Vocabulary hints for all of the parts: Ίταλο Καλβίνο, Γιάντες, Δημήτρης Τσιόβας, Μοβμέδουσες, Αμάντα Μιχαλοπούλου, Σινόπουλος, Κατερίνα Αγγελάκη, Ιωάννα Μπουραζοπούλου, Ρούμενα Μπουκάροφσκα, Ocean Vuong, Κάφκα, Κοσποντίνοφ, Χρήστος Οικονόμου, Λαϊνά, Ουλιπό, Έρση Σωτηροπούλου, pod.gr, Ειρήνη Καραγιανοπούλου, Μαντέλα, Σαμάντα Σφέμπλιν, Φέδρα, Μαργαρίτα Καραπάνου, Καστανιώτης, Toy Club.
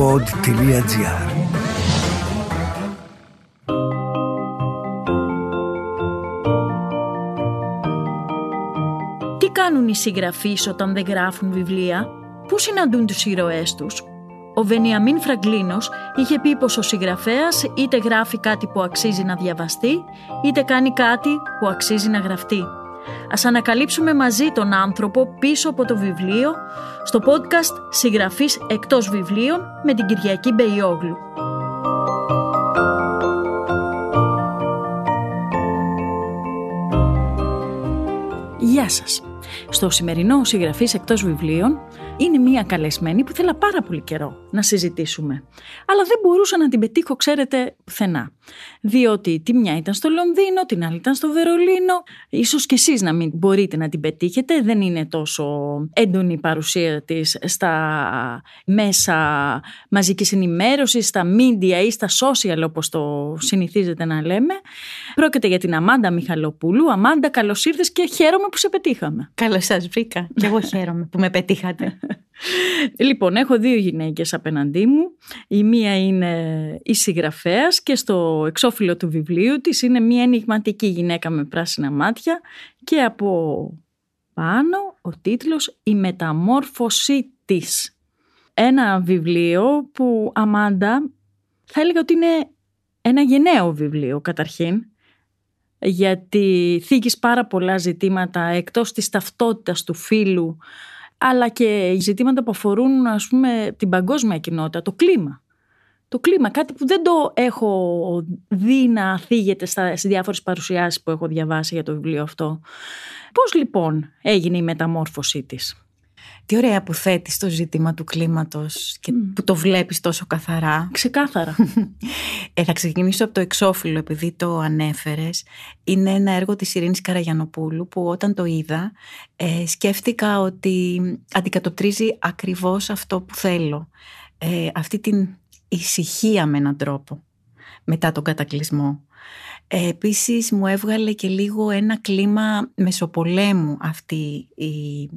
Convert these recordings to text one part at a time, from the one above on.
pod.gr. Τι κάνουν οι συγγραφείς όταν δεν γράφουν βιβλία? Πού συναντούν τους ήρωές τους? Ο Βενιαμίν Φραγκλίνος είχε πει πως ο συγγραφέας είτε γράφει κάτι που αξίζει να διαβαστεί, είτε κάνει κάτι που αξίζει να γραφτεί. Ας ανακαλύψουμε μαζί τον άνθρωπο πίσω από το βιβλίο στο podcast «Συγγραφής εκτός βιβλίων» με την Κυριακή Μπεϊόγλου. Γεια σας. Στο σημερινό «Συγγραφής εκτός βιβλίων» είναι μία καλεσμένη που ήθελα πάρα πολύ καιρό να συζητήσουμε. Αλλά δεν μπορούσα να την πετύχω, ξέρετε, πουθενά. Διότι τη μια ήταν στο Λονδίνο, την άλλη ήταν στο Βερολίνο. Ίσως και εσείς να μην μπορείτε να την πετύχετε. Δεν είναι τόσο έντονη η παρουσία της στα μέσα μαζικής ενημέρωσης, στα media ή στα social, όπως το συνηθίζετε να λέμε. Πρόκειται για την Αμάντα Μιχαλοπούλου. Αμάντα, καλώς ήρθες και χαίρομαι που σε πετύχαμε. Καλώς σας βρήκα. Και εγώ χαίρομαι που με πετύχατε. Λοιπόν, έχω δύο γυναίκες απέναντί μου. Η μία είναι η συγγραφέας και στο εξώφυλλο του βιβλίου της είναι μια ενιγματική γυναίκα με πράσινα μάτια και από πάνω ο τίτλος «Η μεταμόρφωσή της». Ένα βιβλίο που, Αμάντα, θα έλεγα ότι είναι ένα γενναίο βιβλίο καταρχήν, γιατί θίγεις πάρα πολλά ζητήματα εκτός της ταυτότητας του φύλου, αλλά και ζητήματα που αφορούν, ας πούμε, την παγκόσμια κοινότητα, το κλίμα. Το κλίμα, κάτι που δεν το έχω δει να θίγεται στις διάφορες παρουσιάσεις που έχω διαβάσει για το βιβλίο αυτό. Πώς λοιπόν έγινε η μεταμόρφωσή της? Τι ωραία που θέτεις το ζήτημα του κλίματος και που το βλέπεις τόσο καθαρά. Ξεκάθαρα. Θα ξεκινήσω από το εξώφυλλο, επειδή το ανέφερες. Είναι ένα έργο της Ειρήνης Καραγιανοπούλου που όταν το είδα σκέφτηκα ότι αντικατοπτρίζει ακριβώς αυτό που θέλω. Αυτή την ησυχία με έναν τρόπο μετά τον κατακλυσμό. Επίσης μου έβγαλε και λίγο ένα κλίμα μεσοπολέμου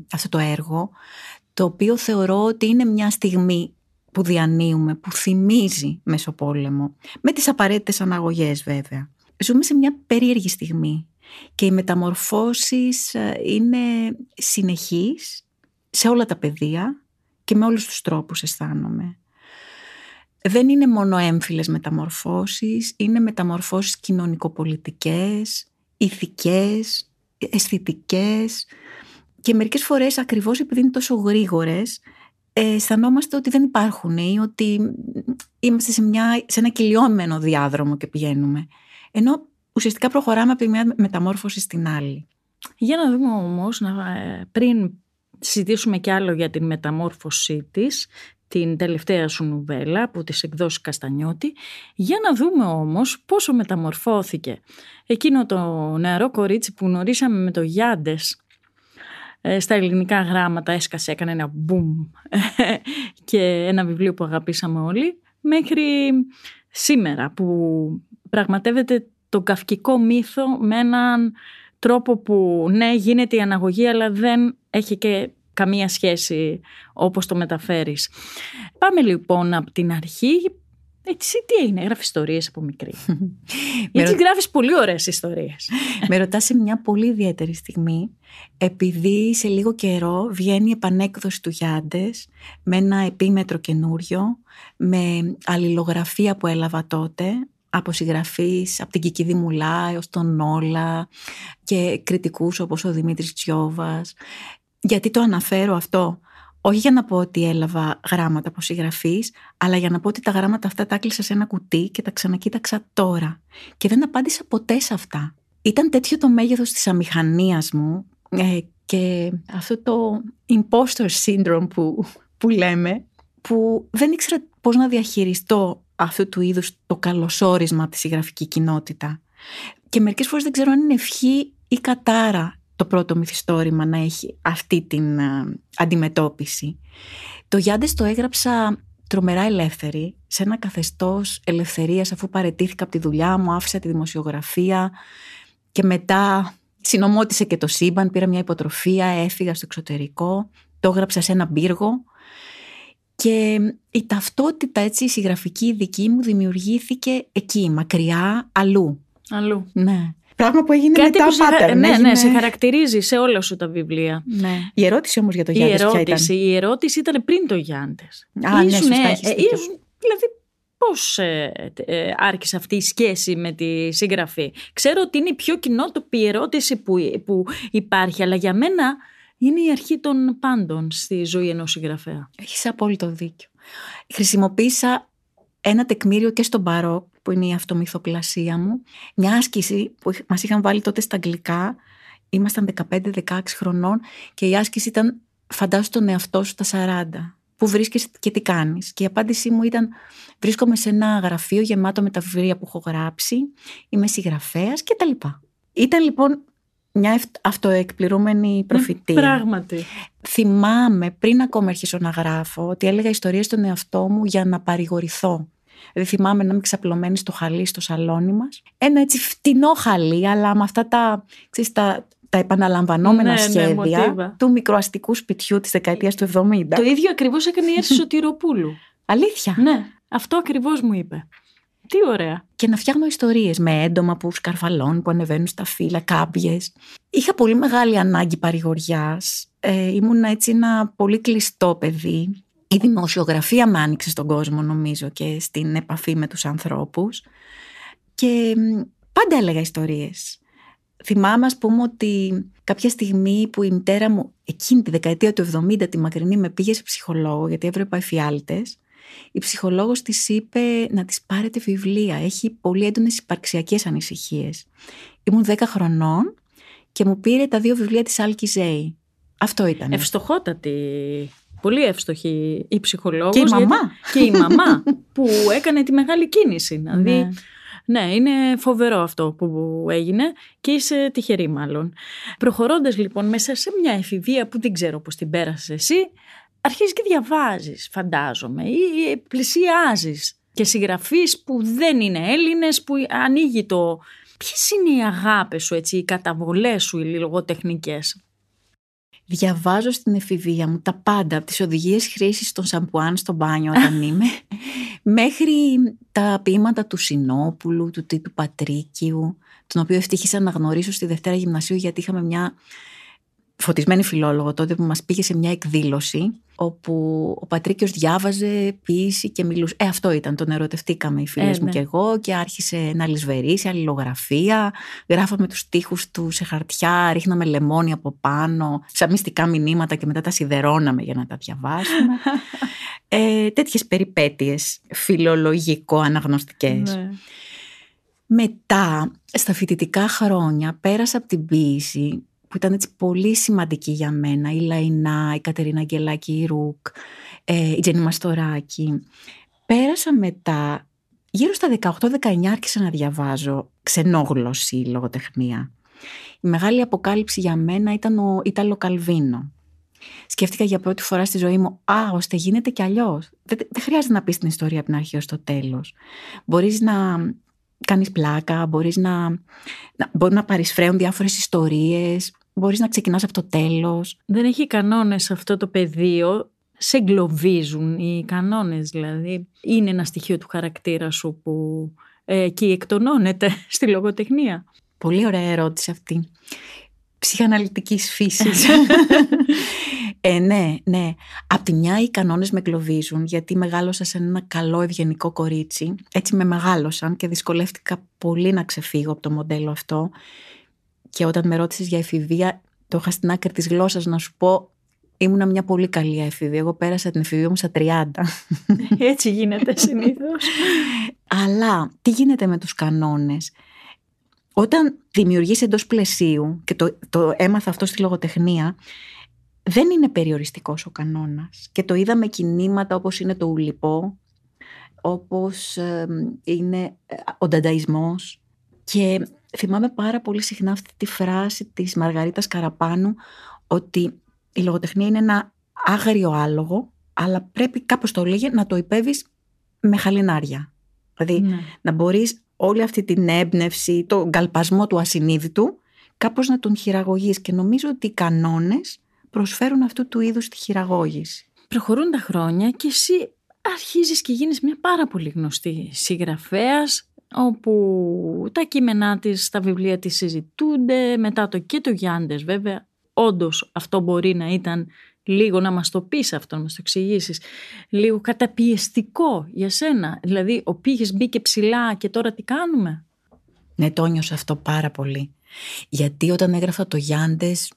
αυτό το έργο, το οποίο θεωρώ ότι είναι μια στιγμή που διανύουμε, που θυμίζει μεσοπόλεμο, με τις απαραίτητες αναγωγές βέβαια. Ζούμε σε μια περίεργη στιγμή και οι μεταμορφώσεις είναι συνεχείς σε όλα τα πεδία και με όλους τους τρόπους, αισθάνομαι. Δεν είναι μόνο έμφυλες μεταμορφώσεις, είναι μεταμορφώσεις κοινωνικοπολιτικές, ηθικές, αισθητικές και μερικές φορές ακριβώς επειδή είναι τόσο γρήγορες αισθανόμαστε ότι δεν υπάρχουν ή ότι είμαστε σε ένα κυλιόμενο διάδρομο και πηγαίνουμε. Ενώ ουσιαστικά προχωράμε από τη μια μεταμόρφωση στην άλλη. Για να δούμε όμως, πριν συζητήσουμε κι άλλο για την μεταμόρφωσή της, την τελευταία σου νουβέλα από τις εκδόσεις Καστανιώτη, για να δούμε όμως πόσο μεταμορφώθηκε εκείνο το νεαρό κορίτσι που γνωρίσαμε με το Γιάντες. Στα ελληνικά γράμματα έσκασε, έκανε ένα μπουμ και ένα βιβλίο που αγαπήσαμε όλοι, μέχρι σήμερα που πραγματεύεται τον καυκικό μύθο με έναν τρόπο που ναι, γίνεται η αναγωγή, αλλά δεν έχει και καμία σχέση όπως το μεταφέρεις. Πάμε λοιπόν από την αρχή. Έτσι, τι έγινε, έγραφε ιστορίες από μικρή? Έτσι γράφεις πολύ ωραίες ιστορίες. Με ρωτάς σε μια πολύ ιδιαίτερη στιγμή, επειδή σε λίγο καιρό βγαίνει η επανέκδοση του Γιάντες με ένα επίμετρο καινούριο, με αλληλογραφία που έλαβα τότε από συγγραφείς, από την Κικί Δημουλά έως τον Όλα και κριτικούς όπως ο Δημήτρης Τσιόβας. Γιατί το αναφέρω αυτό? Όχι για να πω ότι έλαβα γράμματα από συγγραφείς, αλλά για να πω ότι τα γράμματα αυτά τα έκλεισα σε ένα κουτί και τα ξανακοίταξα τώρα. Και δεν απάντησα ποτέ σε αυτά. Ήταν τέτοιο το μέγεθος της αμηχανίας μου και αυτό το imposter syndrome που λέμε, που δεν ήξερα πώς να διαχειριστώ αυτού του είδους το καλωσόρισμα από τη συγγραφική κοινότητα. Και μερικές φορές δεν ξέρω αν είναι ευχή ή κατάρα το πρώτο μυθιστόρημα να έχει αυτή την αντιμετώπιση. Το Γιάντες το έγραψα τρομερά ελεύθερη, σε ένα καθεστώς ελευθερίας, αφού παραιτήθηκα από τη δουλειά μου, άφησα τη δημοσιογραφία και μετά συνομότησε και το σύμπαν, πήρα μια υποτροφία, έφυγα στο εξωτερικό, το έγραψα σε έναν πύργο Και η ταυτότητα, έτσι, η συγγραφική δική μου δημιουργήθηκε εκεί, μακριά, αλλού. Αλλού. Ναι. Πράγμα που έγινε κάτι μετά Πάτερν. Ναι, έγινε... ναι, σε χαρακτηρίζει σε όλα σου τα βιβλία. Ναι. Η ερώτηση όμως για το Γιάντες ποια ήταν? Η ερώτηση ήταν πριν το Γιάντες. Α, ήσουν, ναι, δηλαδή πώς άρχισε αυτή η σχέση με τη συγγραφή? Ξέρω ότι είναι η πιο κοινότοπη ερώτηση που υπάρχει, αλλά για μένα είναι η αρχή των πάντων στη ζωή ενός συγγραφέα. Έχεις απόλυτο δίκιο. Χρησιμοποίησα ένα τεκμήριο και στον μπαρόκ, που είναι η αυτομυθοπλασία μου. Μια άσκηση που μας είχαν βάλει τότε στα αγγλικά. Ήμασταν 15-16 χρονών και η άσκηση ήταν «Φαντάσου τον εαυτό σου τα 40. Πού βρίσκεσαι και τι κάνεις?» Και η απάντησή μου ήταν «Βρίσκομαι σε ένα γραφείο γεμάτο με τα βιβλία που έχω γράψει. Είμαι συγγραφέας κτλ». Ήταν λοιπόν μια αυτοεκπληρούμενη προφητεία. Πράγματι. Θυμάμαι πριν ακόμα αρχίσω να γράφω ότι έλεγα ιστορίες στον εαυτό μου για να παρηγορηθώ. Δηλαδή θυμάμαι να είμαι ξαπλωμένη στο χαλί στο σαλόνι μας. Ένα έτσι φτηνό χαλί, αλλά με αυτά τα επαναλαμβανόμενα σχέδια του μικροαστικού σπιτιού της δεκαετίας του 70. Το ίδιο ακριβώς έκανε η Έρση Σωτηροπούλου. Αλήθεια? Ναι, αυτό ακριβώς μου είπε. Τι ωραία. Και να φτιάχνω ιστορίες με έντομα που σκαρφαλώνουν, που ανεβαίνουν στα φύλλα, κάμπιες. Είχα πολύ μεγάλη ανάγκη παρηγοριάς. Ήμουν έτσι ένα πολύ κλειστό παιδί. Η δημοσιογραφία με άνοιξε στον κόσμο, νομίζω, και στην επαφή με τους ανθρώπους. Και πάντα έλεγα ιστορίες. Θυμάμαι, ας πούμε, ότι κάποια στιγμή που η μητέρα μου, εκείνη τη δεκαετία του 70, τη μακρινή, με πήγε σε ψυχολόγο, γιατί έβρεπα εφιάλτες. Η ψυχολόγος της είπε να της πάρετε βιβλία. Έχει πολύ έντονες υπαρξιακές ανησυχίες. Ήμουν 10 χρονών και μου πήρε τα 2 βιβλία της Άλκη Ζέη. Αυτό ήταν. Ευστοχότατη. Πολύ εύστοχη η ψυχολόγος. Και η μαμά. Που έκανε τη μεγάλη κίνηση. Δηλαδή, ναι, είναι φοβερό αυτό που έγινε και είσαι τυχερή μάλλον. Προχωρώντας λοιπόν μέσα σε μια εφηβεία που δεν ξέρω πώς την πέρασες εσύ, αρχίζεις και διαβάζεις, φαντάζομαι, ή πλησιάζεις. Και συγγραφείς που δεν είναι Έλληνες, που ανοίγει το... Ποιες είναι οι αγάπες σου, έτσι, οι καταβολές σου, οι λογοτεχνικές? Διαβάζω στην εφηβεία μου τα πάντα, από τις οδηγίες χρήσης των σαμπουάν στο μπάνιο όταν είμαι, μέχρι τα ποίηματα του Σινόπουλου, του Τίτου Πατρίκιου, τον οποίο ευτύχησα να γνωρίσω στη Δευτέρα Γυμνασίου, γιατί είχαμε μια... φωτισμένη φιλόλογο τότε που μας πήγε σε μια εκδήλωση όπου ο Πατρίκιος διάβαζε ποίηση και μιλούσε. Αυτό ήταν, τον ερωτευτήκαμε οι φίλες μου και εγώ, και άρχισε να λησβερήσει, αλληλογραφία. Γράφαμε τους στίχους του σε χαρτιά, ρίχναμε λεμόνι από πάνω, σαν μυστικά μηνύματα, και μετά τα σιδερώναμε για να τα διαβάσουμε. Τέτοιες περιπέτειες φιλολογικο-αναγνωστικές. Ναι. Μετά, στα φοιτητικά χρόνια, πέρασα από την ποίηση, που ήταν έτσι πολύ σημαντική για μένα, η Λαϊνά, η Κατερίνα Αγγελάκη, η Ρουκ, η Τζέννη Μαστοράκη. Πέρασα μετά, γύρω στα 18-19 άρχισα να διαβάζω ξενόγλωση λογοτεχνία. Η μεγάλη αποκάλυψη για μένα ήταν ο Ίταλο Καλβίνο. Σκέφτηκα για πρώτη φορά στη ζωή μου, ώστε γίνεται κι αλλιώς. Δεν χρειάζεται να πεις την ιστορία από την αρχή ως το τέλος. Μπορείς να... κάνεις πλάκα, μπορεί να παρισφραίουν διάφορες ιστορίες, μπορείς να ξεκινάς από το τέλος. Δεν έχει κανόνες αυτό το πεδίο, σε εγκλωβίζουν οι κανόνες, δηλαδή. Είναι ένα στοιχείο του χαρακτήρα σου που εκεί εκτονώνεται στη λογοτεχνία. Πολύ ωραία ερώτηση αυτή. Ψυχαναλυτικής φύσης. Ναι. Απ' τη μια οι κανόνες με εγκλωβίζουν, γιατί μεγάλωσα σε ένα καλό ευγενικό κορίτσι. Έτσι με μεγάλωσαν και δυσκολεύτηκα πολύ να ξεφύγω από το μοντέλο αυτό. Και όταν με ρώτησες για εφηβεία, το είχα στην άκρη της γλώσσας να σου πω, ήμουνα μια πολύ καλή εφηβεία. Εγώ πέρασα την εφηβεία μου στα 30. Έτσι γίνεται συνήθως. Αλλά τι γίνεται με τους κανόνες? Όταν δημιουργείς εντός πλαισίου, και το έμαθα αυτό στη λογοτεχνία, δεν είναι περιοριστικός ο κανόνας. Και το είδαμε κινήματα όπως είναι το ουλιπό, όπως είναι ο ντανταϊσμός. Και θυμάμαι πάρα πολύ συχνά αυτή τη φράση της Μαργαρίτας Καραπάνου, ότι η λογοτεχνία είναι ένα άγριο άλογο, αλλά πρέπει, κάπως το λέγε, να το υπέβεις με χαλινάρια. Δηλαδή να μπορείς όλη αυτή την έμπνευση, τον καλπασμό του ασυνείδητου, κάπως να τον χειραγωγείς. Και νομίζω ότι οι κανόνες προσφέρουν αυτού του είδους τη χειραγώγηση. προχωρούν τα χρόνια και εσύ αρχίζεις και γίνεις μια πάρα πολύ γνωστή συγγραφέας, όπου τα κείμενά της, τα βιβλία της συζητούνται, μετά το και το Γιάντες βέβαια. Όντως αυτό μπορεί να ήταν λίγο, να μας το πεις αυτό, να μας το εξηγήσεις, λίγο καταπιεστικό για σένα. Δηλαδή ο πήγες μπήκε ψηλά και τώρα τι κάνουμε. Ναι, το νιώσα αυτό πάρα πολύ. Γιατί όταν έγραφα το Γιάντες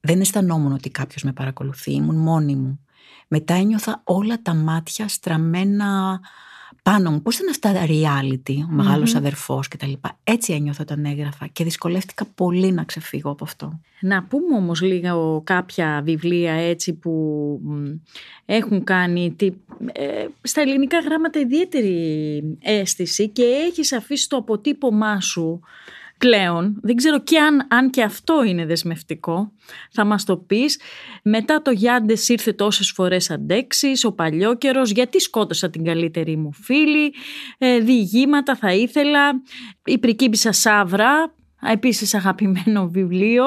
δεν αισθανόμουν ότι κάποιος με παρακολουθεί, ήμουν μόνη μου. Μετά ένιωθα όλα τα μάτια στραμμένα πάνω μου. Πώς ήταν αυτά τα reality, ο μεγάλος αδερφός κτλ. Έτσι ένιωθα όταν έγραφα και δυσκολεύτηκα πολύ να ξεφύγω από αυτό. Να πούμε όμως λίγα κάποια βιβλία έτσι που έχουν κάνει στα ελληνικά γράμματα ιδιαίτερη αίσθηση και έχεις αφήσει το αποτύπωμά σου πλέον. Δεν ξέρω και αν και αυτό είναι δεσμευτικό, θα μας το πεις. Μετά το Γιάντες ήρθε τόσες φορές αντέξεις, ο παλιόκερος, γιατί σκότωσα την καλύτερη μου φίλη, διηγήματα θα ήθελα, η Πρικίπισσα Σαύρα, επίσης αγαπημένο βιβλίο.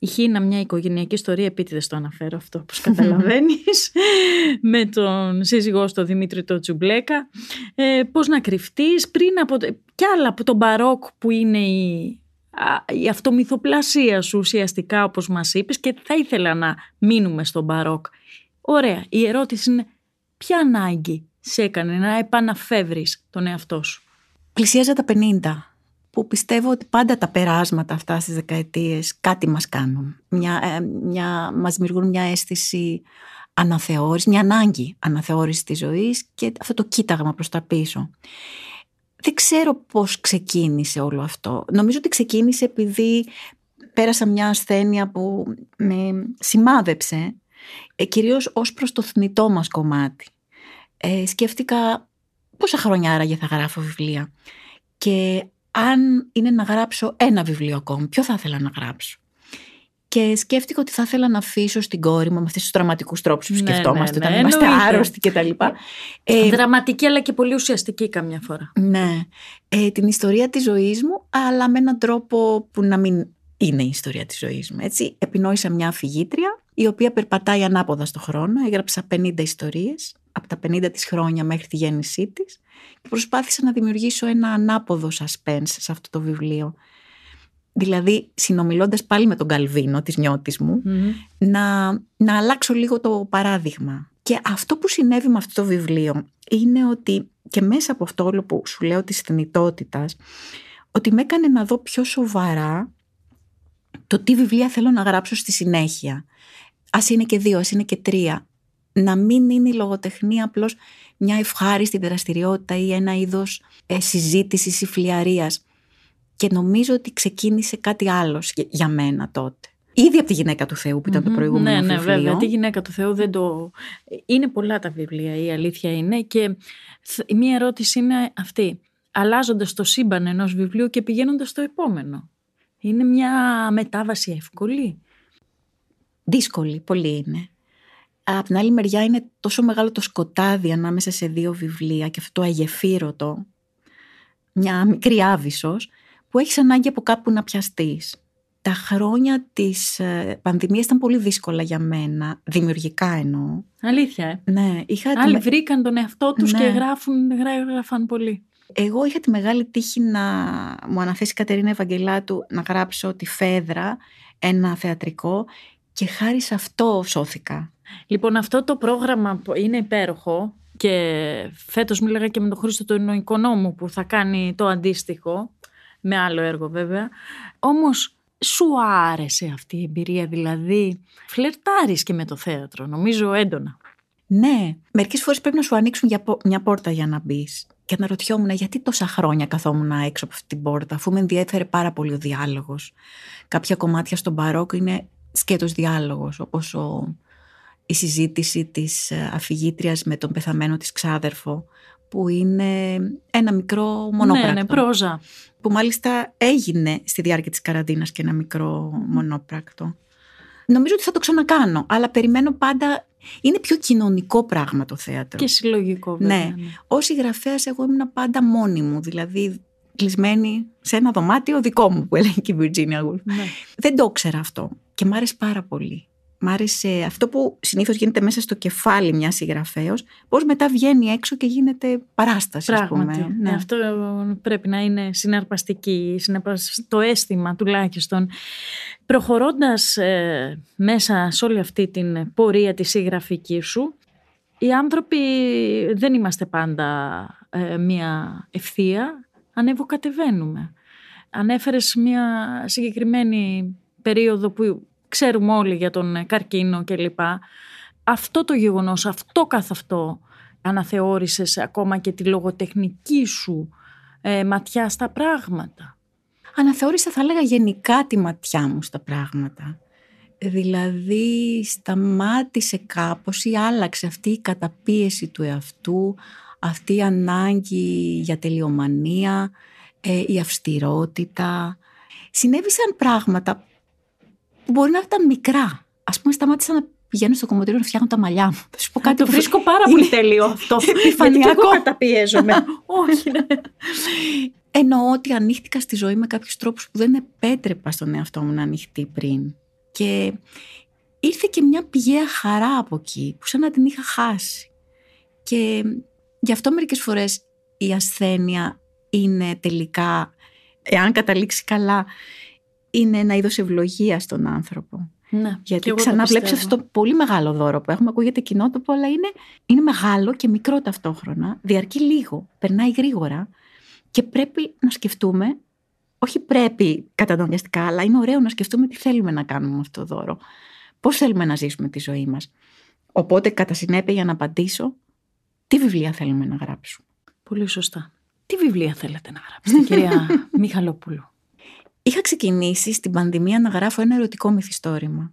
Η Χίνα, μια οικογενειακή ιστορία, επίτηδες το αναφέρω αυτό, όπως καταλαβαίνεις, με τον σύζυγό στο Δημήτρη το Τζουμπλέκα. Πώς να κρυφτείς, πριν από κι άλλα από τον μπαρόκ που είναι η αυτομυθοπλασία σου ουσιαστικά, όπως μας είπες, και θα ήθελα να μείνουμε στον μπαρόκ. Ωραία, η ερώτηση είναι ποια ανάγκη σε έκανε να επαναφεύρεις τον εαυτό σου. Πλησιάζα τα 50. Που πιστεύω ότι πάντα τα περάσματα αυτά στις δεκαετίες κάτι μας κάνουν. Μας δημιουργούν μια αίσθηση αναθεώρηση, μια ανάγκη αναθεώρηση της ζωής και αυτό το κοίταγμα προς τα πίσω. Δεν ξέρω πώς ξεκίνησε όλο αυτό. Νομίζω ότι ξεκίνησε επειδή πέρασα μια ασθένεια που με σημάδεψε, κυρίως ως προς το θνητό μας κομμάτι. Σκέφτηκα πόσα χρόνια άραγε θα γράφω βιβλία και αν είναι να γράψω ένα βιβλίο ακόμη, ποιο θα ήθελα να γράψω. Και σκέφτηκα ότι θα ήθελα να αφήσω στην κόρη μου με αυτούς τους δραματικούς τρόπους που σκεφτόμαστε όταν είμαστε άρρωστοι και τα λοιπά. Δραματική αλλά και πολύ ουσιαστική καμιά φορά. Ναι. Την ιστορία της ζωής μου, αλλά με έναν τρόπο που να μην είναι η ιστορία της ζωής μου. Έτσι. Επινόησα μια αφηγήτρια η οποία περπατάει ανάποδα στο χρόνο. Έγραψα 50 ιστορίες, από τα 50 της χρόνια μέχρι τη γέννησή της, και προσπάθησα να δημιουργήσω ένα ανάποδο suspense σε αυτό το βιβλίο. Δηλαδή, συνομιλώντας πάλι με τον Καλβίνο, της νιώτης μου, να αλλάξω λίγο το παράδειγμα. Και αυτό που συνέβη με αυτό το βιβλίο είναι ότι, και μέσα από αυτό όλο που σου λέω της θνητότητας, ότι με έκανε να δω πιο σοβαρά το τι βιβλία θέλω να γράψω στη συνέχεια. Ας είναι και 2, ας είναι και 3. Να μην είναι η λογοτεχνία απλώς μια ευχάριστη δραστηριότητα ή ένα είδος συζήτησης ή φλιαρίας. Και νομίζω ότι ξεκίνησε κάτι άλλο για μένα τότε. Ήδη από τη Γυναίκα του Θεού που ήταν το προηγούμενο βιβλίο. Ναι, βέβαια. Τη Γυναίκα του Θεού δεν το... Είναι πολλά τα βιβλία, η αλήθεια είναι. Και μία ερώτηση είναι αυτή. Αλλάζοντας το σύμπαν ενός βιβλίου και πηγαίνοντας στο επόμενο. Είναι μια μετάβαση εύκολη? Δύσκολη, πολύ είναι. Απ' την άλλη μεριά είναι τόσο μεγάλο το σκοτάδι ανάμεσα σε 2 βιβλία και αυτό το αγεφύρωτο, μια μικρή άβυσσος, που έχεις ανάγκη από κάπου να πιαστείς. Τα χρόνια της πανδημίας ήταν πολύ δύσκολα για μένα, δημιουργικά εννοώ. Αλήθεια, Ναι. Άλλοι βρήκαν τον εαυτό τους και γράφαν πολύ. Εγώ είχα τη μεγάλη τύχη να μου αναθέσει η Κατερίνα Αγγελάκη να γράψω τη Φέδρα, ένα θεατρικό, και χάρη σε αυτό σώθηκα. Λοιπόν, αυτό το πρόγραμμα είναι υπέροχο και φέτος μίλαγα και με τον Χρήστο τον Οικονόμου που θα κάνει το αντίστοιχο, με άλλο έργο βέβαια. Όμως σου άρεσε αυτή η εμπειρία, δηλαδή φλερτάρεις και με το θέατρο, νομίζω έντονα. Ναι, μερικές φορές πρέπει να σου ανοίξουν μια πόρτα για να μπεις. Και αναρωτιόμουν γιατί τόσα χρόνια καθόμουν έξω από αυτή την πόρτα, αφού με ενδιέφερε πάρα πολύ ο διάλογος. Κάποια κομμάτια στον μπαρόκ είναι σκέτος διάλογος, όπως η συζήτηση της αφηγήτριας με τον πεθαμένο της ξάδερφο, που είναι ένα μικρό μονόπρακτο. Ναι, πρόζα. Που μάλιστα έγινε στη διάρκεια της καραντίνας και ένα μικρό μονόπρακτο. Νομίζω ότι θα το ξανακάνω, αλλά περιμένω πάντα. Είναι πιο κοινωνικό πράγμα το θέατρο. Και συλλογικό βέβαια. Ναι. Ως συγγραφέας εγώ ήμουν πάντα μόνη μου, δηλαδή κλεισμένη σε ένα δωμάτιο δικό μου, που έλεγε και η Virginia Woolf. Ναι. Δεν το ήξερα αυτό και μ' άρεσε πάρα πολύ. Μ' άρεσε αυτό που συνήθως γίνεται μέσα στο κεφάλι μιας συγγραφέως, πώς μετά βγαίνει έξω και γίνεται παράσταση. Πράγματι, ας πούμε. Ναι. Αυτό πρέπει να είναι συναρπαστική, το αίσθημα τουλάχιστον. Προχωρώντας μέσα σε όλη αυτή την πορεία τη συγγραφική σου, οι άνθρωποι δεν είμαστε πάντα μια ευθεία, ανεβοκατεβαίνουμε. Ανέφερες μια συγκεκριμένη περίοδο που ξέρουμε όλοι για τον καρκίνο κλπ. Αυτό το γεγονός, αυτό καθ' αυτό, αναθεώρησες ακόμα και τη λογοτεχνική σου ματιά στα πράγματα. Αναθεώρησα, θα λέγα, γενικά τη ματιά μου στα πράγματα. Δηλαδή σταμάτησε κάπως ή άλλαξε αυτή η καταπίεση του εαυτού, αυτή η ανάγκη για τελειομανία, η αυστηρότητα. Συνέβησαν πράγματα που μπορεί να ήταν μικρά. Ας πούμε, σταμάτησα να πηγαίνω στο κομμωτήριο να φτιάχνω τα μαλλιά μου. Θα σου πω κάτι. Το βρίσκω πάρα πολύ τέλειο αυτό. Επιφανειακό. Γιατί εγώ καταπιέζομαι. Όχι, ναι. Εννοώ ότι ανοίχτηκα στη ζωή με κάποιους τρόπους που δεν επέτρεπα στον εαυτό μου να ανοιχτεί πριν. Και ήρθε και μια πηγαία χαρά από εκεί, που σαν να την είχα χάσει. Και γι' αυτό μερικές φορές η ασθένεια είναι τελικά, εάν καταλήξει καλά, είναι ένα είδος ευλογία στον άνθρωπο. Ναι, γιατί ξανά βλέπεις αυτό το πολύ μεγάλο δώρο που έχουμε. Ακούγεται κοινότοπο, αλλά είναι μεγάλο και μικρό ταυτόχρονα. Διαρκεί λίγο, περνάει γρήγορα και πρέπει να σκεφτούμε, όχι πρέπει καταναγκαστικά, αλλά είναι ωραίο να σκεφτούμε τι θέλουμε να κάνουμε με αυτό το δώρο. Πώς θέλουμε να ζήσουμε τη ζωή μας. Οπότε, κατά συνέπεια, για να απαντήσω, τι βιβλία θέλουμε να γράψουμε. Πολύ σωστά. Τι βιβλία θέλετε να γράψετε, κυρία Μιχαλοπούλου? Είχα ξεκινήσει στην πανδημία να γράφω ένα ερωτικό μυθιστόρημα.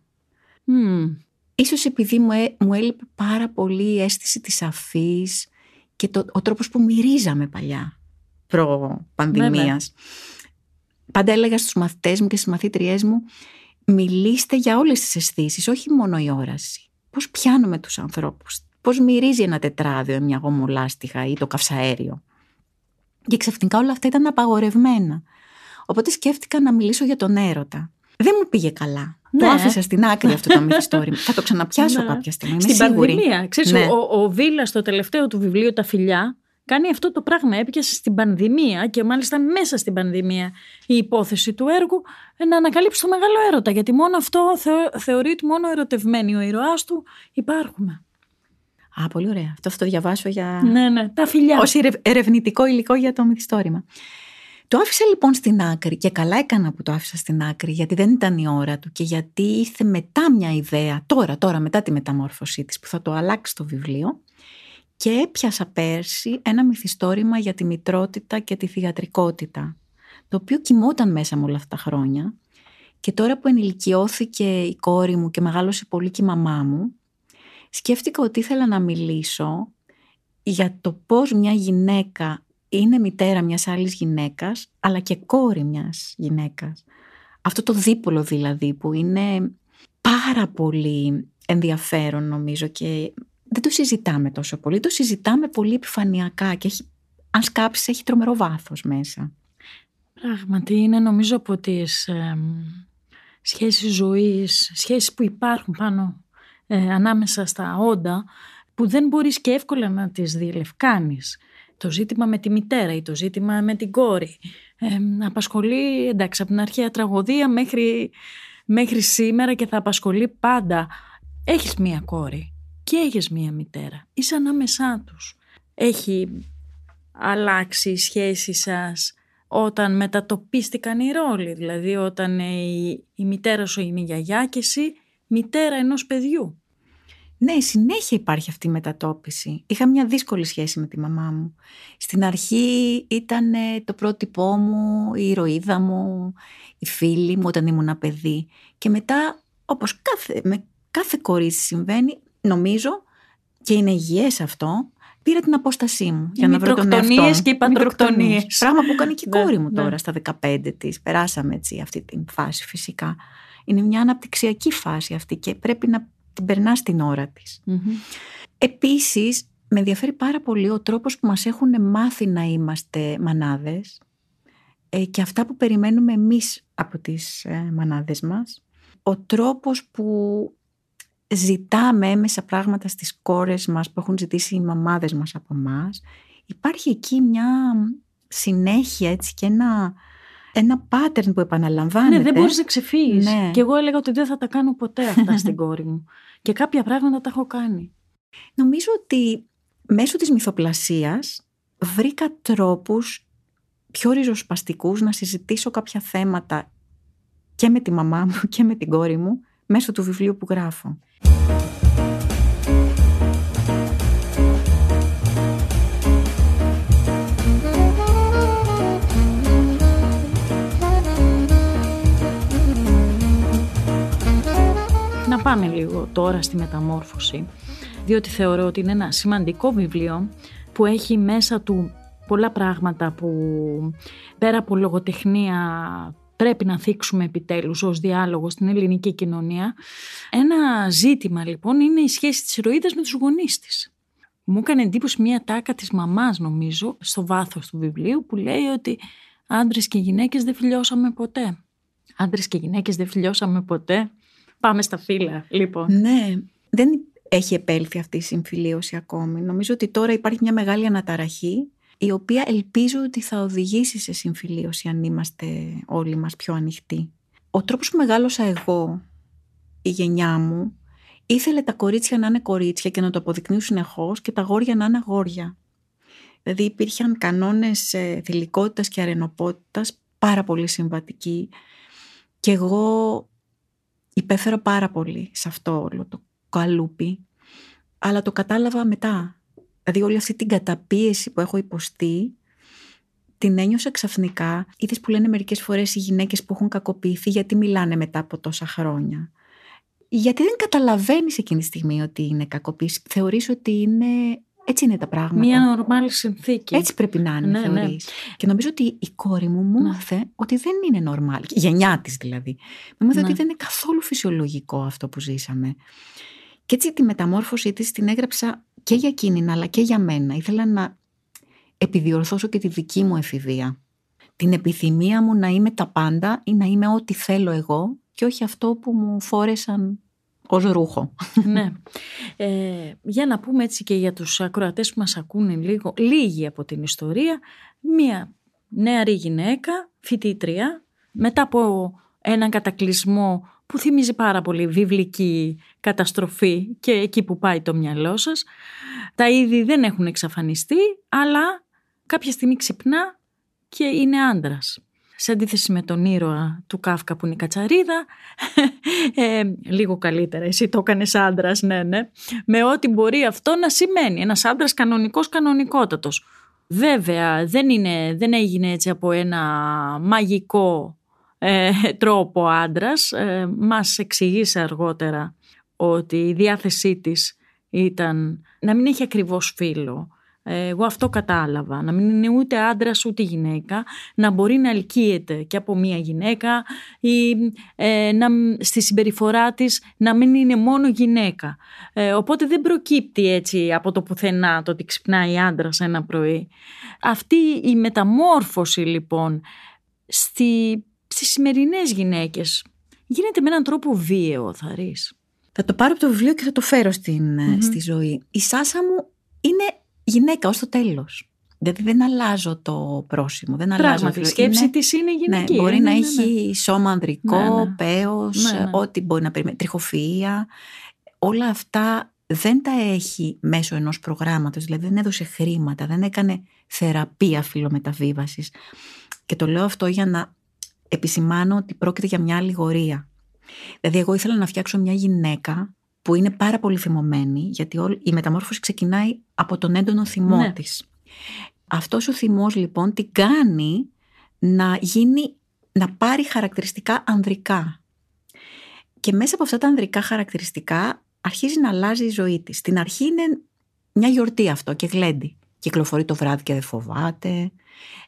Ίσως επειδή μου έλειπε πάρα πολύ η αίσθηση της αφής και ο τρόπος που μυρίζαμε παλιά προ-πανδημίας. Πάντα έλεγα στους μαθητές μου και στις μαθήτριές μου, μιλήστε για όλες τις αισθήσεις, όχι μόνο η όραση. Πώς πιάνουμε τους ανθρώπους, πώς μυρίζει ένα τετράδιο, μια γομολάστιχα ή το καυσαέριο. Και ξαφνικά όλα αυτά ήταν απαγορευμένα. Οπότε σκέφτηκα να μιλήσω για τον έρωτα. Δεν μου πήγε καλά. Ναι. Το άφησα στην άκρη αυτό το μυθιστόρημα. Θα το ξαναπιάσω κάποια στιγμή. Στην πανδημία. Ξέρεις, ναι. Ο Βίλας στο τελευταίο του βιβλίο «Τα φιλιά» κάνει αυτό το πράγμα. Έπιασε στην πανδημία και μάλιστα μέσα στην πανδημία η υπόθεση του έργου να ανακαλύψει το μεγάλο έρωτα. Γιατί μόνο αυτό θεωρεί ότι μόνο ερωτευμένοι ο ήρωάς του υπάρχουμε. Α, πολύ ωραία. Αυτό θα το διαβάσω για. Ναι, «Τα φιλιά». Ως ερευνητικό υλικό για το μυθιστόρημα. Το άφησα λοιπόν στην άκρη και καλά έκανα που το άφησα στην άκρη, γιατί δεν ήταν η ώρα του και γιατί ήρθε μετά μια ιδέα, τώρα μετά τη μεταμόρφωσή της, που θα το αλλάξει το βιβλίο, και έπιασα πέρσι ένα μυθιστόρημα για τη μητρότητα και τη θυγατρικότητα, το οποίο κοιμόταν μέσα μου όλα αυτά τα χρόνια, και τώρα που ενηλικιώθηκε η κόρη μου και μεγάλωσε πολύ και η μαμά μου, σκέφτηκα ότι ήθελα να μιλήσω για το πώς μια γυναίκα είναι μητέρα μιας άλλης γυναίκας, αλλά και κόρη μιας γυναίκας. Αυτό το δίπολο δηλαδή, που είναι πάρα πολύ ενδιαφέρον νομίζω, και δεν το συζητάμε τόσο πολύ. Το συζητάμε πολύ επιφανειακά και αν σκάψεις έχει τρομερό βάθος μέσα. Πράγματι είναι νομίζω από τις σχέσεις ζωής, σχέσεις που υπάρχουν πάνω ανάμεσα στα όντα, που δεν μπορείς και εύκολα να τις διελευκάνεις. Το ζήτημα με τη μητέρα ή το ζήτημα με την κόρη απασχολεί, εντάξει, από την αρχαία τραγωδία μέχρι σήμερα, και θα απασχολεί πάντα. Έχεις μία κόρη και έχεις μία μητέρα. Είσαι ανάμεσά τους. Έχει αλλάξει η σχέση σας όταν μετατοπίστηκαν οι ρόλοι? Δηλαδή όταν η μητέρα σου είναι η γιαγιά και εσύ μητέρα ενός παιδιού. Ναι, συνέχεια υπάρχει αυτή η μετατόπιση. Είχα μια δύσκολη σχέση με τη μαμά μου. Στην αρχή ήταν το πρότυπό μου, η ηρωίδα μου, η φίλη μου όταν ήμουν παιδί. Και μετά, όπως με κάθε κορίτσι συμβαίνει, νομίζω, και είναι υγιές αυτό, πήρα την απόστασή μου για να βρω τον εαυτό μου. Οι μητροκτονίες και οι παντροκτονίες. Πράγμα που κάνει και η κόρη μου τώρα στα 15 της. Περάσαμε έτσι αυτή την φάση φυσικά. Είναι μια αναπτυξιακή φάση αυτή και πρέπει να την περνά στην ώρα της. Mm-hmm. Επίσης, με ενδιαφέρει πάρα πολύ ο τρόπος που μας έχουν μάθει να είμαστε μανάδες και αυτά που περιμένουμε εμείς από τις μανάδες μας. Ο τρόπος που ζητάμε έμεσα πράγματα στις κόρες μας που έχουν ζητήσει οι μαμάδες μας από μας. Υπάρχει εκεί μια συνέχεια, έτσι, και ένα pattern που επαναλαμβάνεται. Ναι, δεν μπορείς να ξεφύγεις. Ναι. Και εγώ έλεγα ότι δεν θα τα κάνω ποτέ αυτά στην κόρη μου. Και κάποια πράγματα τα έχω κάνει. Νομίζω ότι μέσω της μυθοπλασίας βρήκα τρόπους πιο ριζοσπαστικούς να συζητήσω κάποια θέματα και με τη μαμά μου και με την κόρη μου μέσω του βιβλίου που γράφω. Να πάμε λίγο τώρα στη μεταμόρφωση, διότι θεωρώ ότι είναι ένα σημαντικό βιβλίο που έχει μέσα του πολλά πράγματα που πέρα από λογοτεχνία πρέπει να θίξουμε επιτέλους ως διάλογο στην ελληνική κοινωνία. Ένα ζήτημα λοιπόν είναι η σχέση της ηρωίδας με τους γονείς της. Μου έκανε εντύπωση μια τάκα της μαμάς, νομίζω, στο βάθος του βιβλίου, που λέει ότι άντρες και γυναίκες δεν φιλιώσαμε ποτέ. Άντρες και γυναίκες δεν φιλιώσαμε ποτέ. Πάμε στα φύλλα, λοιπόν. Ναι, δεν έχει επέλθει αυτή η συμφιλίωση ακόμη. Νομίζω ότι τώρα υπάρχει μια μεγάλη αναταραχή, η οποία ελπίζω ότι θα οδηγήσει σε συμφιλίωση αν είμαστε όλοι μας πιο ανοιχτοί. Ο τρόπος που μεγάλωσα εγώ, η γενιά μου, ήθελε τα κορίτσια να είναι κορίτσια και να το αποδεικνύουν συνεχώς και τα αγόρια να είναι αγόρια. Δηλαδή υπήρχαν κανόνες θηλυκότητας και αρενοπότητας πάρα πολύ συμβατικοί και εγώ υπέφερα πάρα πολύ σε αυτό όλο το καλούπι, αλλά το κατάλαβα μετά. Δηλαδή όλη αυτή την καταπίεση που έχω υποστεί, την ένιωσα ξαφνικά. Είδες που λένε μερικές φορές οι γυναίκες που έχουν κακοποιηθεί γιατί μιλάνε μετά από τόσα χρόνια. Γιατί δεν καταλαβαίνεις εκείνη τη στιγμή ότι είναι κακοποίηση. Θεωρείς ότι είναι... έτσι είναι τα πράγματα. Μια νορμάλ συνθήκη. Έτσι πρέπει να είναι, ναι, θεωρείς. Ναι. Και νομίζω ότι η κόρη μου μου μάθε ότι δεν είναι νορμάλ. Η γενιά της δηλαδή. Μου μάθε ότι δεν είναι καθόλου φυσιολογικό αυτό που ζήσαμε. Και έτσι τη μεταμόρφωσή της την έγραψα και για εκείνη, αλλά και για μένα. Ήθελα να επιδιορθώσω και τη δική μου εφηβεία. Την επιθυμία μου να είμαι τα πάντα ή να είμαι ό,τι θέλω εγώ και όχι αυτό που μου φόρεσαν ως ρούχο. Ναι. Για να πούμε έτσι και για τους ακροατές που μας ακούνε λίγοι από την ιστορία, μία νεαρή γυναίκα, φοιτήτρια, μετά από έναν κατακλυσμό που θυμίζει πάρα πολύ βιβλική καταστροφή και εκεί που πάει το μυαλό σας. Τα είδη δεν έχουν εξαφανιστεί, αλλά κάποια στιγμή ξυπνά και είναι άντρας. Σε αντίθεση με τον ήρωα του Κάφκα που είναι η κατσαρίδα, λίγο καλύτερα, εσύ το έκανες άντρας, ναι, με ό,τι μπορεί αυτό να σημαίνει. Ένας άντρας κανονικότατος. Βέβαια δεν έγινε έτσι από ένα μαγικό τρόπο άντρας. Μας εξηγήσε αργότερα ότι η διάθεσή της ήταν να μην έχει ακριβώς φίλο. Εγώ αυτό κατάλαβα, να μην είναι ούτε άντρας ούτε γυναίκα, να μπορεί να ελκύεται και από μία γυναίκα ή στη συμπεριφορά της να μην είναι μόνο γυναίκα. Οπότε δεν προκύπτει έτσι από το πουθενά το ότι ξυπνάει άντρας ένα πρωί. Αυτή η μεταμόρφωση λοιπόν στις σημερινές γυναίκες γίνεται με έναν τρόπο βίαιο, θαρρείς. Θα το πάρω από το βιβλίο και θα το φέρω στη ζωή. Η Σάσα μου είναι γυναίκα ως το τέλος. Δηλαδή δεν αλλάζω το πρόσημο. Πράγματι, η σκέψη της είναι γυναική. Ναι, μπορεί να έχει σώμα ανδρικό, πέος, ό,τι μπορεί να περιμένει, τριχοφυΐα. Όλα αυτά δεν τα έχει μέσω ενός προγράμματος. Δηλαδή δεν έδωσε χρήματα, δεν έκανε θεραπεία φιλομεταβίβασης. Και το λέω αυτό για να επισημάνω ότι πρόκειται για μια αλληγορία. Δηλαδή εγώ ήθελα να φτιάξω μια γυναίκα που είναι πάρα πολύ θυμωμένη, γιατί η μεταμόρφωση ξεκινάει από τον έντονο θυμό της. Αυτός ο θυμός λοιπόν την κάνει να πάρει χαρακτηριστικά ανδρικά. Και μέσα από αυτά τα ανδρικά χαρακτηριστικά αρχίζει να αλλάζει η ζωή της. Στην αρχή είναι μια γιορτή αυτό και γλέντι. Κυκλοφορεί το βράδυ και δεν φοβάται.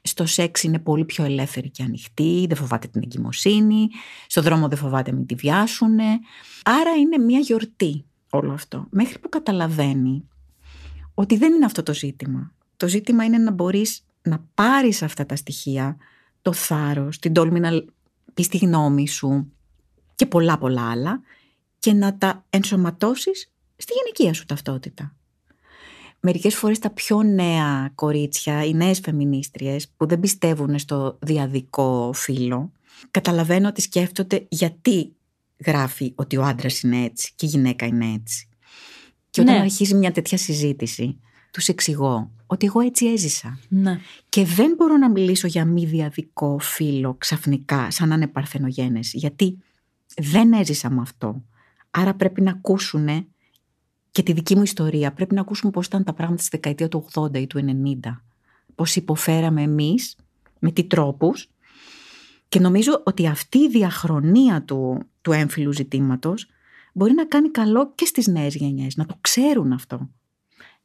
Στο σεξ είναι πολύ πιο ελεύθερη και ανοιχτή, δεν φοβάται την εγκυμοσύνη. Στον δρόμο δεν φοβάται μην τη βιάσουνε. Άρα είναι μια γιορτή όλο αυτό. Μέχρι που καταλαβαίνει ότι δεν είναι αυτό το ζήτημα. Το ζήτημα είναι να μπορείς να πάρεις αυτά τα στοιχεία, το θάρρος, την τόλμη να πεις τη γνώμη σου και πολλά πολλά άλλα, και να τα ενσωματώσεις στη γυναικεία σου ταυτότητα. Μερικές φορές τα πιο νέα κορίτσια, οι νέες φεμινίστριες που δεν πιστεύουν στο διαδικό φύλο, καταλαβαίνω ότι σκέφτονται γιατί γράφει ότι ο άντρας είναι έτσι και η γυναίκα είναι έτσι. Και όταν αρχίζει μια τέτοια συζήτηση, τους εξηγώ ότι εγώ έτσι έζησα. Ναι. Και δεν μπορώ να μιλήσω για μη διαδικό φύλο ξαφνικά, σαν να είναι παρθενογένες, γιατί δεν έζησα με αυτό. Άρα πρέπει να ακούσουνε και τη δική μου ιστορία. Πρέπει να ακούσουν πώς ήταν τα πράγματα στη δεκαετία του 80 ή του 90. Πώς υποφέραμε εμείς, με τι τρόπους. Και νομίζω ότι αυτή η διαχρονία του έμφυλου ζητήματος μπορεί να κάνει καλό και στις νέες γενιές, να το ξέρουν αυτό.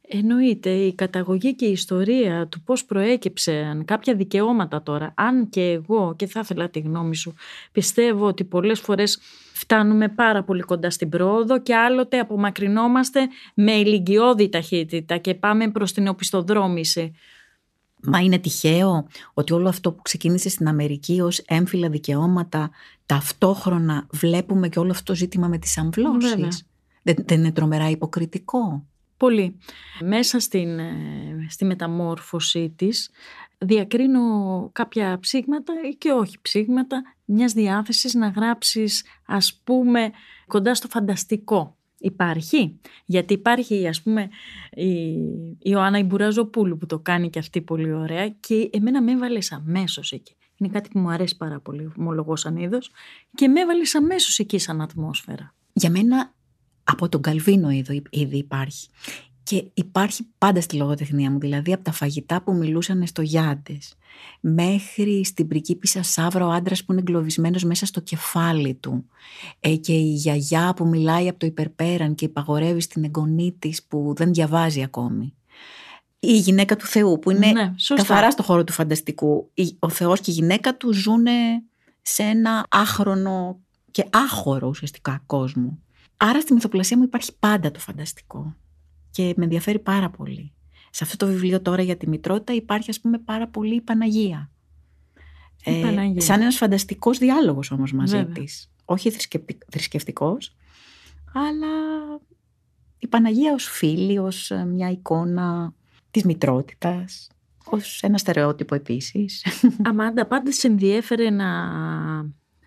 Εννοείται, η καταγωγή και η ιστορία του πώς προέκυψαν κάποια δικαιώματα τώρα, αν και εγώ, και θα ήθελα τη γνώμη σου, πιστεύω ότι πολλές φορές φτάνουμε πάρα πολύ κοντά στην πρόοδο και άλλοτε απομακρυνόμαστε με ηλικιώδη ταχύτητα και πάμε προς την οπισθοδρόμηση. Μα είναι τυχαίο ότι όλο αυτό που ξεκίνησε στην Αμερική ως έμφυλα δικαιώματα, ταυτόχρονα βλέπουμε και όλο αυτό το ζήτημα με τις αμβλώσεις? Δεν είναι τρομερά υποκριτικό? Πολύ. Μέσα στη μεταμόρφωσή της διακρίνω κάποια ψήγματα ή και όχι ψήγματα μιας διάθεσης να γράψεις, ας πούμε, κοντά στο φανταστικό. Υπάρχει, γιατί υπάρχει, ας πούμε, η Ιωάννα Μπουραζοπούλου που το κάνει και αυτή πολύ ωραία και εμένα με έβαλε αμέσως εκεί. Είναι κάτι που μου αρέσει πάρα πολύ, ομολογώ, σαν είδος, και με έβαλε αμέσως εκεί σαν ατμόσφαιρα. Για μένα από τον Καλβίνο ήδη υπάρχει. Και υπάρχει πάντα στη λογοτεχνία μου, δηλαδή από τα φαγητά που μιλούσαν στο Γιάντες μέχρι στην πριγκίπισσα Σαύρα, ο άντρας που είναι εγκλωβισμένος μέσα στο κεφάλι του, και η γιαγιά που μιλάει από το υπερπέραν και υπαγορεύει στην εγγονή της που δεν διαβάζει ακόμη. Η γυναίκα του Θεού που είναι καθαρά στο χώρο του φανταστικού. Ο Θεός και η γυναίκα του ζουν σε ένα άχρονο και άχωρο ουσιαστικά κόσμο. Άρα στη μυθοπλασία μου υπάρχει πάντα το φανταστικό. Και με ενδιαφέρει πάρα πολύ. Σε αυτό το βιβλίο τώρα για τη μητρότητα υπάρχει, ας πούμε, πάρα πολύ η Παναγία. Σαν ένας φανταστικός διάλογος όμως μαζί της. Όχι θρησκευτικός, αλλά η Παναγία ως φίλη, ως μια εικόνα της μητρότητας, ως ένα στερεότυπο επίσης. Αμάντα, πάντα σε ενδιέφερε να...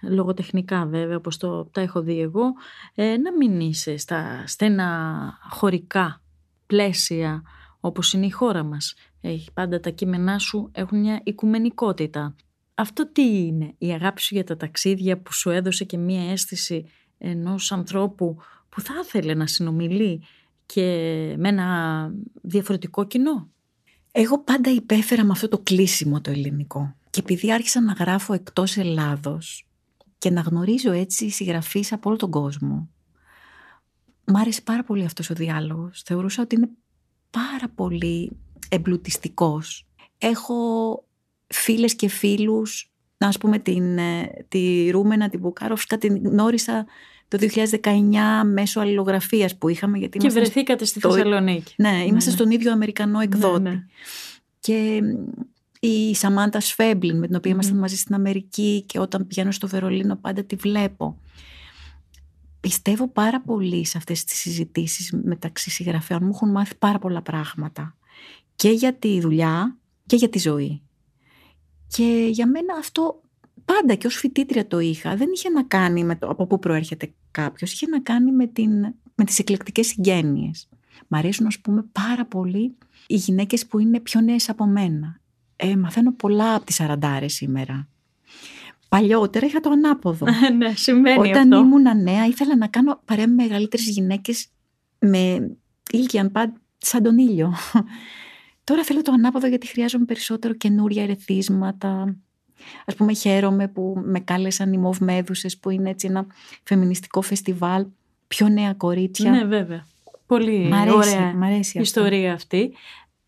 λογοτεχνικά βέβαια, όπως τα έχω δει εγώ, να μην είσαι στα στενά χωρικά πλαίσια όπως είναι η χώρα μας. Πάντα τα κείμενά σου έχουν μια οικουμενικότητα. Αυτό τι είναι? Η αγάπη σου για τα ταξίδια που σου έδωσε και μια αίσθηση ενός ανθρώπου που θα ήθελε να συνομιλεί και με ένα διαφορετικό κοινό. Εγώ πάντα υπέφερα με αυτό το κλείσιμο το ελληνικό. Και επειδή άρχισα να γράφω εκτός Ελλάδος και να γνωρίζω έτσι συγγραφείς από όλο τον κόσμο, μ' άρεσε πάρα πολύ αυτός ο διάλογος. Θεωρούσα ότι είναι πάρα πολύ εμπλουτιστικός. Έχω φίλες και φίλους, ας πούμε τη Ρούμενα, την Μπουκάροφσκα, την γνώρισα το 2019 μέσω αλληλογραφίας που είχαμε. Γιατί και βρεθήκατε στη Θεσσαλονίκη. Ναι, είμαστε στον ίδιο Αμερικανό εκδότη. Και... η Σαμάντα Σφέμπλιν, με την οποία ήμασταν μαζί στην Αμερική, και όταν πηγαίνω στο Βερολίνο πάντα τη βλέπω. Πιστεύω πάρα πολύ σε αυτές τις συζητήσεις μεταξύ συγγραφέων. Μου έχουν μάθει πάρα πολλά πράγματα και για τη δουλειά και για τη ζωή. Και για μένα αυτό πάντα, και ως φοιτήτρια το είχα, δεν είχε να κάνει με το από πού προέρχεται κάποιος, είχε να κάνει με τις εκλεκτικές συγγένειες. Μ' αρέσουν, ας πούμε, πάρα πολύ οι γυναίκες που είναι πιο νέες από μένα. Μαθαίνω πολλά από τις 40 σήμερα. Παλιότερα είχα το ανάποδο. Ναι, σημαίνει αυτό. Όταν ήμουν νέα ήθελα να κάνω παρέα με μεγαλύτερες γυναίκες με ηλικία σαν τον ήλιο. Τώρα θέλω το ανάποδο γιατί χρειάζομαι περισσότερο καινούρια ερεθίσματα. Ας πούμε, χαίρομαι που με κάλεσαν οι Μοβμέδουσες, που είναι έτσι ένα φεμινιστικό φεστιβάλ, πιο νέα κορίτσια. Ναι, βέβαια. Πολύ ωραία ιστορία αυτή.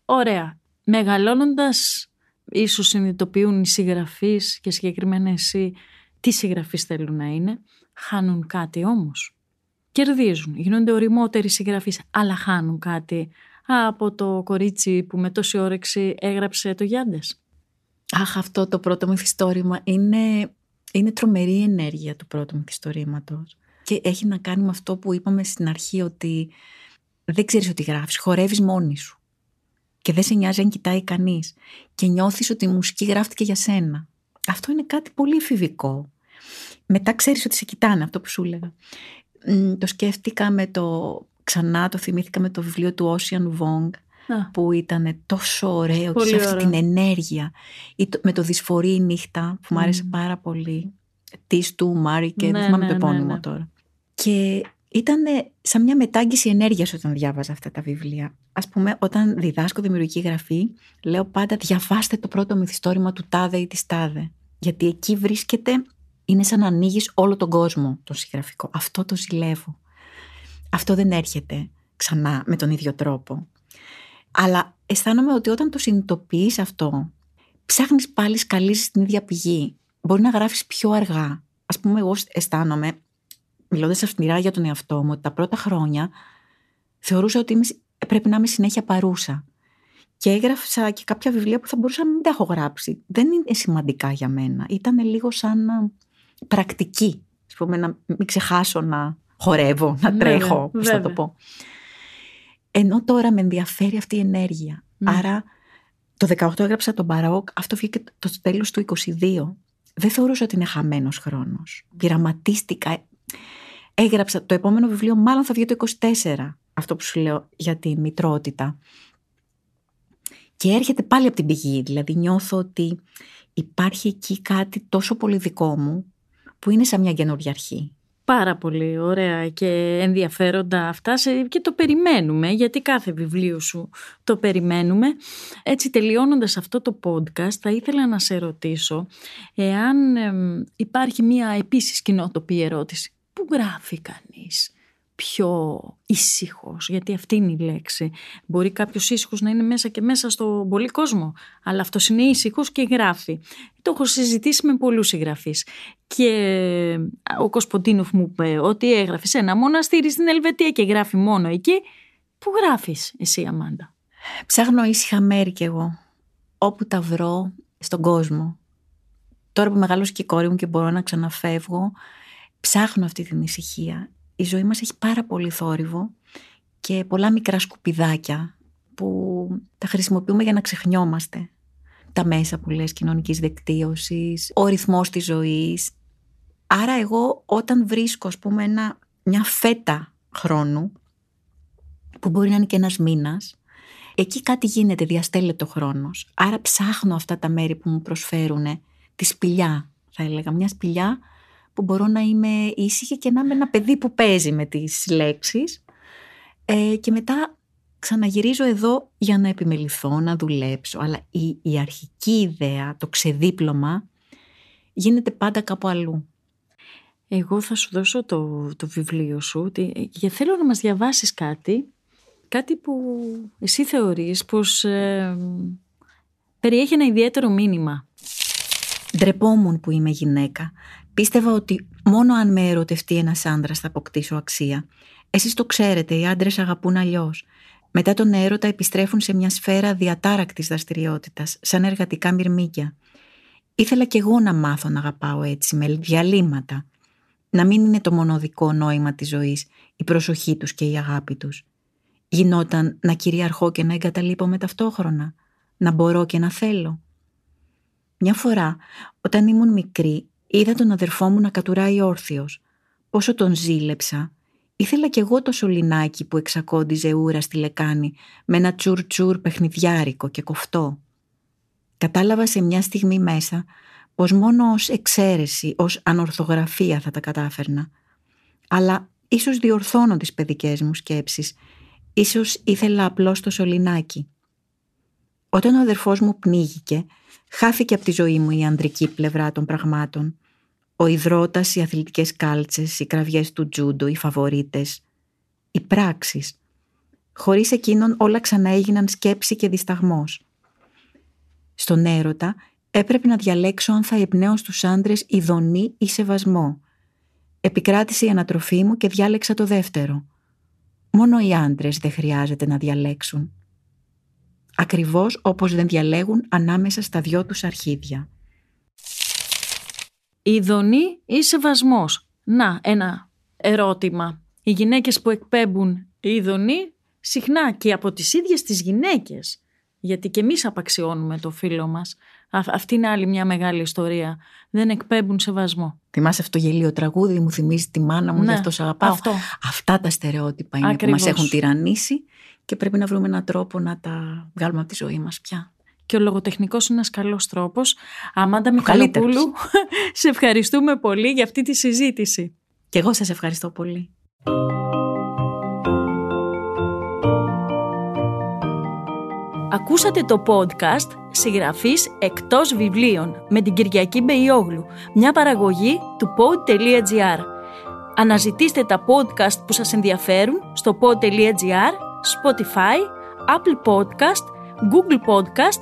Ωραία. Μεγαλώνοντας, ίσως συνειδητοποιούν οι συγγραφείς, και συγκεκριμένα εσύ, τι συγγραφείς θέλουν να είναι. Χάνουν κάτι όμως. Κερδίζουν, γίνονται ωριμότεροι συγγραφείς, αλλά χάνουν κάτι από το κορίτσι που με τόση όρεξη έγραψε το Γιάντες. Αχ, αυτό το πρώτο μυθιστόρημα είναι τρομερή ενέργεια του πρώτου μυθιστορήματος. Και έχει να κάνει με αυτό που είπαμε στην αρχή, ότι δεν ξέρεις ότι γράφεις, χορεύεις μόνη σου. Και δεν σε νοιάζει αν κοιτάει κανείς. Και νιώθεις ότι η μουσική γράφτηκε για σένα. Αυτό είναι κάτι πολύ εφηβικό. Μετά ξέρεις ότι σε κοιτάνε, αυτό που σου έλεγα. Το σκέφτηκα ξανά το θυμήθηκα με το βιβλίο του Ocean Vuong, που ήταν τόσο ωραίο και σε αυτή την ενέργεια. Με το Δυσφορεί η νύχτα, που μου άρεσε πάρα πολύ. Της του, Μάρι και δεν θυμάμαι το επώνυμο τώρα. Και ήταν σαν μια μετάγγιση ενέργειας όταν διάβαζα αυτά τα βιβλία. Ας πούμε, όταν διδάσκω δημιουργική γραφή, λέω πάντα διαβάστε το πρώτο μυθιστόρημα του τάδε ή της τάδε. Γιατί εκεί βρίσκεται, είναι σαν να ανοίγεις όλο τον κόσμο το συγγραφικό. Αυτό το ζηλεύω. Αυτό δεν έρχεται ξανά με τον ίδιο τρόπο. Αλλά αισθάνομαι ότι όταν το συνειδητοποιείς αυτό, ψάχνεις πάλι, σκαλίζεις την ίδια πηγή. Μπορεί να γράφεις πιο αργά. Ας πούμε, εγώ αισθάνομαι, μιλώντας αυστηρά για τον εαυτό μου, ότι τα πρώτα χρόνια θεωρούσα ότι πρέπει να είμαι συνέχεια παρούσα. Και έγραψα και κάποια βιβλία που θα μπορούσα να μην τα έχω γράψει. Δεν είναι σημαντικά για μένα. Ήταν λίγο σαν πρακτική. Ας πούμε, να μην ξεχάσω να χορεύω, να τρέχω, πώς θα το πω. Ενώ τώρα με ενδιαφέρει αυτή η ενέργεια. Άρα, το 18 έγραψα τον Μπαρόκ, αυτό βγήκε το τέλος του 22. Δεν θεωρούσα ότι είναι χαμένος χρόνος. Πειραματίστηκα. Έγραψα το επόμενο βιβλίο, μάλλον θα βγει το 24. Αυτό που σου λέω για τη μητρότητα. Και έρχεται πάλι από την πηγή. Δηλαδή νιώθω ότι υπάρχει εκεί κάτι τόσο πολύ δικό μου, που είναι σαν μια καινούργια αρχή. Πάρα πολύ ωραία και ενδιαφέροντα αυτά και το περιμένουμε, γιατί κάθε βιβλίο σου το περιμένουμε. Έτσι, τελειώνοντας αυτό το podcast, θα ήθελα να σε ρωτήσω εάν υπάρχει μια επίσης κοινότοπη ερώτηση. Πού γράφει κανείς πιο ήσυχος, γιατί αυτή είναι η λέξη. Μπορεί κάποιος ήσυχος να είναι μέσα και μέσα στον πολύ κόσμο, αλλά αυτός είναι ήσυχος και γράφει. Το έχω συζητήσει με πολλούς συγγραφείς. Και ο Κοσποντίνοφ μου είπε ότι έγραφε σε ένα μοναστήρι στην Ελβετία και γράφει μόνο εκεί. Πού γράφεις εσύ, Αμάντα? Ψάχνω ήσυχα μέρη κι εγώ. Όπου τα βρω στον κόσμο. Τώρα που μεγάλωσε και η κόρη μου και μπορώ να ξαναφεύγω, ψάχνω αυτή την ησυχία. Η ζωή μας έχει πάρα πολύ θόρυβο και πολλά μικρά σκουπιδάκια που τα χρησιμοποιούμε για να ξεχνιόμαστε. Τα μέσα που λες, κοινωνικής δικτύωσης, ο ρυθμός της ζωής. Άρα εγώ όταν βρίσκω, ας πούμε, μια φέτα χρόνου, που μπορεί να είναι και ένας μήνας, εκεί κάτι γίνεται, διαστέλλεται ο χρόνος. Άρα ψάχνω αυτά τα μέρη που μου προσφέρουν τη σπηλιά, θα έλεγα, μια σπηλιά που μπορώ να είμαι ήσυχη και να είμαι ένα παιδί που παίζει με τις λέξεις. Και μετά ξαναγυρίζω εδώ για να επιμεληθώ, να δουλέψω. Αλλά η αρχική ιδέα, το ξεδίπλωμα, γίνεται πάντα κάπου αλλού. Εγώ θα σου δώσω το βιβλίο σου, γιατί θέλω να μας διαβάσεις κάτι που εσύ θεωρείς πως περιέχει ένα ιδιαίτερο μήνυμα. Ντρεπόμουν που είμαι γυναίκα. Πίστευα ότι μόνο αν με ερωτευτεί ένας άντρας θα αποκτήσω αξία. Εσείς το ξέρετε, οι άντρες αγαπούν αλλιώς. Μετά τον έρωτα επιστρέφουν σε μια σφαίρα διατάρακτης δραστηριότητας, σαν εργατικά μυρμήγκια. Ήθελα κι εγώ να μάθω να αγαπάω έτσι, με διαλύματα. Να μην είναι το μονοδικό νόημα της ζωής, η προσοχή τους και η αγάπη τους. Γινόταν να κυριαρχώ και να εγκαταλείπομαι ταυτόχρονα, να μπορώ και να θέλω. Μια φορά, όταν ήμουν μικρή, είδα τον αδερφό μου να κατουράει όρθιος. Πόσο τον ζήλεψα. Ήθελα κι εγώ το σωληνάκι που εξακόντιζε ούρα στη λεκάνη, με ένα τσουρ-τσουρ παιχνιδιάρικο και κοφτό. Κατάλαβα σε μια στιγμή μέσα πως μόνο ως εξαίρεση, ως ανορθογραφία θα τα κατάφερνα. Αλλά ίσως διορθώνω τις παιδικές μου σκέψεις. Ίσως ήθελα απλώς το σωληνάκι. Όταν ο αδερφός μου πνίγηκε, χάθηκε από τη ζωή μου η ανδρική πλευρά των πραγμάτων. Ο ιδρώτας, οι αθλητικές κάλτσες, οι κραυγές του τζούντο, οι φαβορίτες, οι πράξεις. Χωρίς εκείνον όλα ξαναέγιναν σκέψη και δισταγμός. Στον έρωτα έπρεπε να διαλέξω αν θα εμπνέω στους άντρες ειδονή ή σεβασμό. Επικράτησε η ανατροφή μου και διάλεξα το δεύτερο. Μόνο οι άντρες δεν χρειάζεται να διαλέξουν. Ακριβώς όπως δεν διαλέγουν ανάμεσα στα δυο τους αρχίδια. Ειδονή ή σεβασμός. Να, ένα ερώτημα. Οι γυναίκες που εκπέμπουν ηδονή, συχνά και από τις ίδιες τις γυναίκες, γιατί και εμείς απαξιώνουμε το φύλο μας. Αυτή είναι άλλη μια μεγάλη ιστορία. Δεν εκπέμπουν σεβασμό. Θυμάσαι αυτό το γελίο τραγούδι, μου θυμίζει τη μάνα μου, ναι, γι' αυτό σ' αγαπάω. Αυτό. Αυτά τα στερεότυπα είναι ακριβώς που μας έχουν τυραννίσει και πρέπει να βρούμε έναν τρόπο να τα βγάλουμε από τη ζωή μας πια. Και ο λογοτεχνικός είναι ένας καλός τρόπος. Αμάντα Μιχαλοπούλου, σε ευχαριστούμε πολύ για αυτή τη συζήτηση. Και εγώ σας ευχαριστώ πολύ. Ακούσατε το podcast «Συγγραφής εκτός βιβλίων» με την Κυριακή Μπεϊόγλου, μια παραγωγή του pod.gr. Αναζητήστε τα podcast που σας ενδιαφέρουν στο pod.gr, Spotify, Apple Podcast, Google Podcast